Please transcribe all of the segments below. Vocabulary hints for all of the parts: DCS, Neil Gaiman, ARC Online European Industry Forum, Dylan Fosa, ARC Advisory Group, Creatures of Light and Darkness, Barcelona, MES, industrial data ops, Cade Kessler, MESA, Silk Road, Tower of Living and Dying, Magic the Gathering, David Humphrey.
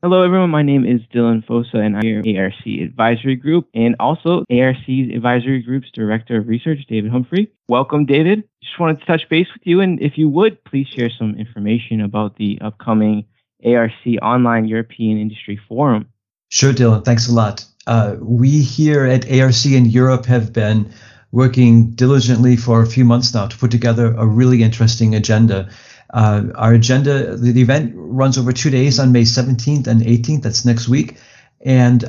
Hello, everyone. My name is Dylan Fosa, and I'm here at ARC Advisory Group and also ARC Advisory Group's Director of Research, David Humphrey. Welcome, David. Just wanted to touch base with you, and if you would, please share some information about the upcoming ARC Online European Industry Forum. Sure, Dylan. Thanks a lot. We here at ARC in Europe have been working diligently for a few months now to put together a really interesting agenda. Our agenda, the event runs over 2 days on May 17th and 18th, that's next week, and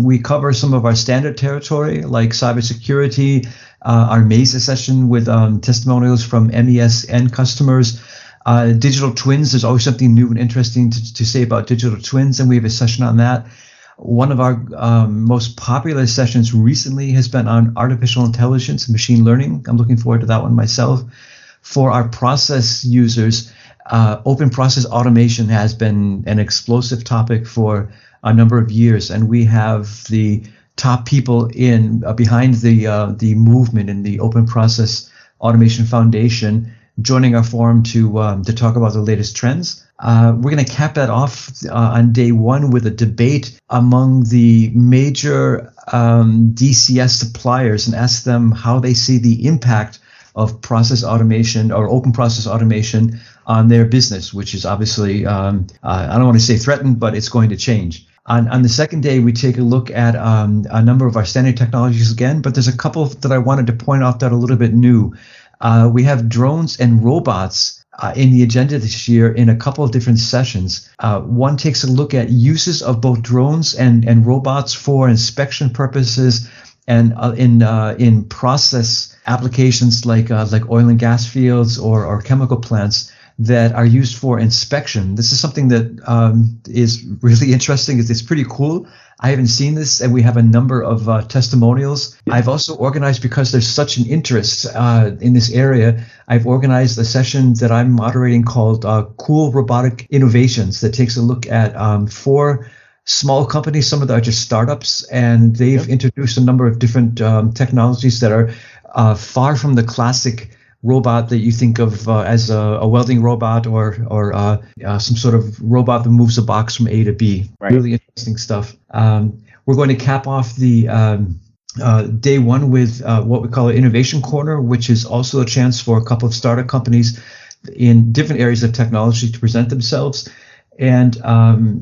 we cover some of our standard territory like cybersecurity, our MESA session with testimonials from MES and customers, digital twins. There's always something new and interesting to say about digital twins, and we have a session on that. One of our most popular sessions recently has been on artificial intelligence and machine learning. I'm looking forward to that one myself. For our process users, open process automation has been an explosive topic for a number of years, and we have the top people in behind the movement in the Open Process Automation Foundation joining our forum to talk about the latest trends. We're going to cap that off on day one with a debate among the major DCS suppliers and ask them how they see the impact of process automation or open process automation on their business, which is obviously, I don't want to say threatened, but it's going to change. On the second day, we take a look at a number of our standard technologies again, but there's a couple that I wanted to point out that are a little bit new. We have drones and robots in the agenda this year in a couple of different sessions. One takes a look at uses of both drones and robots for inspection purposes and in process applications like oil and gas fields or chemical plants that are used for inspection. This is something that is really interesting. It's pretty cool. I haven't seen this, and we have a number of testimonials. I've also organized, because there's such an interest in this area, I've organized a session that I'm moderating called Cool Robotic Innovations that takes a look at four small companies. Some of them are just startups, and they've introduced a number of different technologies that are far from the classic robot that you think of as a welding robot or some sort of robot that moves a box from A to B. Right. Really interesting stuff. We're going to cap off the day one with what we call an innovation corner, which is also a chance for a couple of startup companies in different areas of technology to present themselves. And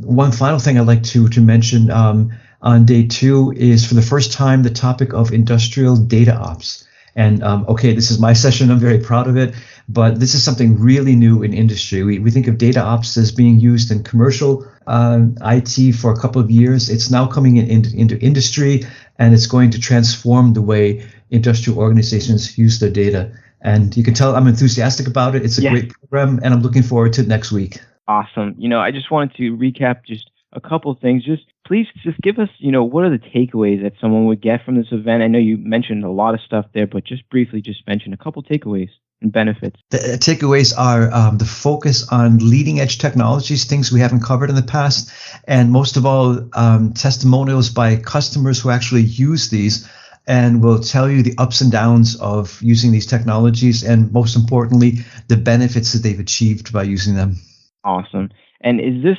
one final thing I'd like to mention on day two is, for the first time, the topic of industrial data ops. And this is my session. I'm very proud of it, but this is something really new in industry. We think of data ops as being used in commercial IT for a couple of years. It's now coming into industry, and it's going to transform the way industrial organizations use their data. And you can tell I'm enthusiastic about it. It's a great program, and I'm looking forward to next week. Awesome. I just wanted to recap just a couple of things. Please give us, what are the takeaways that someone would get from this event? I know you mentioned a lot of stuff there, but just briefly, just mention a couple takeaways and benefits. The takeaways are the focus on leading edge technologies, things we haven't covered in the past, and most of all, testimonials by customers who actually use these and will tell you the ups and downs of using these technologies, and most importantly, the benefits that they've achieved by using them. Awesome. And is this,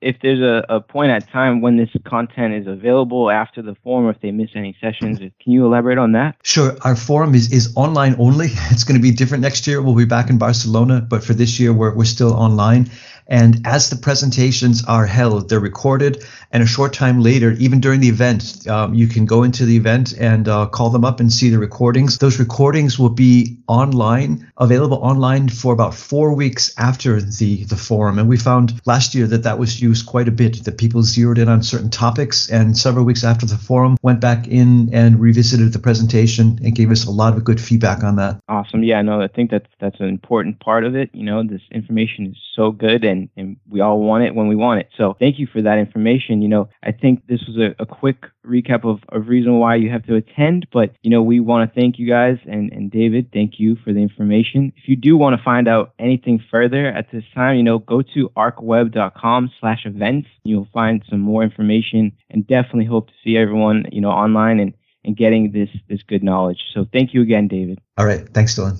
if there's a point at time when this content is available after the forum, or if they miss any sessions, can you elaborate on that? Sure. Our forum is online only. It's going to be different next year. We'll be back in Barcelona, but for this year, we're still online. And as the presentations are held, they're recorded, and a short time later, even during the event, you can go into the event and call them up and see the recordings. Those recordings will be available online for about 4 weeks after the forum. And we found last year that was used quite a bit, that people zeroed in on certain topics, and several weeks after the forum, went back in and revisited the presentation and gave us a lot of good feedback on that. Awesome. Yeah, I think that's an important part of it. This information is so good, and we all want it when we want it. So thank you for that information. I think this was a quick recap of reason why you have to attend, but, we want to thank you guys, and David, thank you for the information. If you do want to find out anything further at this time, go to arcweb.com/events. You'll find some more information, and definitely hope to see everyone, online and getting this good knowledge. So thank you again, David. All right. Thanks, Dylan.